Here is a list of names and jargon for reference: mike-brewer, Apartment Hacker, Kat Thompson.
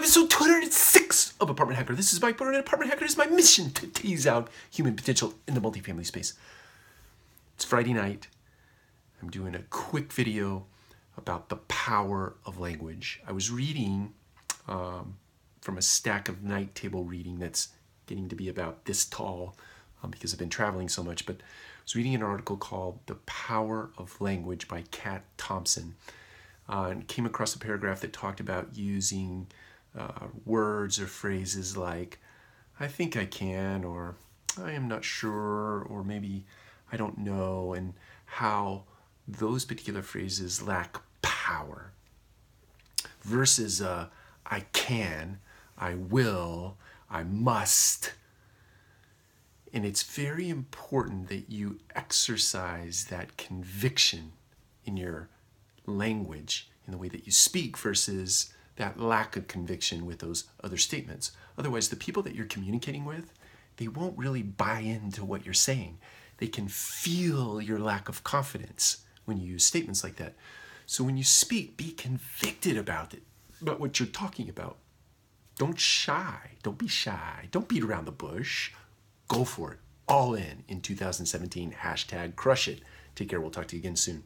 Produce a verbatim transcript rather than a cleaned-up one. episode two hundred six of Apartment Hacker. This is Mike Brewer, and Apartment Hacker is my mission to tease out human potential in the multifamily space. It's Friday night. I'm doing a quick video about the power of language. I was reading um, from a stack of night table reading that's getting to be about this tall um, because I've been traveling so much, but I was reading an article called The Power of Language by Kat Thompson. Uh, and came across a paragraph that talked about using uh, words or phrases like, I think I can, or I am not sure, or maybe I don't know, and how those particular phrases lack power. Versus uh, I can, I will, I must. And it's very important that you exercise that conviction in your language, in the way that you speak, versus that lack of conviction with those other statements. Otherwise, the people that you're communicating with, they won't really buy into what you're saying. They can feel your lack of confidence when you use statements like that. So when you speak, be convicted about it, about what you're talking about. Don't shy, don't be shy, don't beat around the bush. Go for it, all in in two thousand seventeen, hashtag crush it. Take care, we'll talk to you again soon.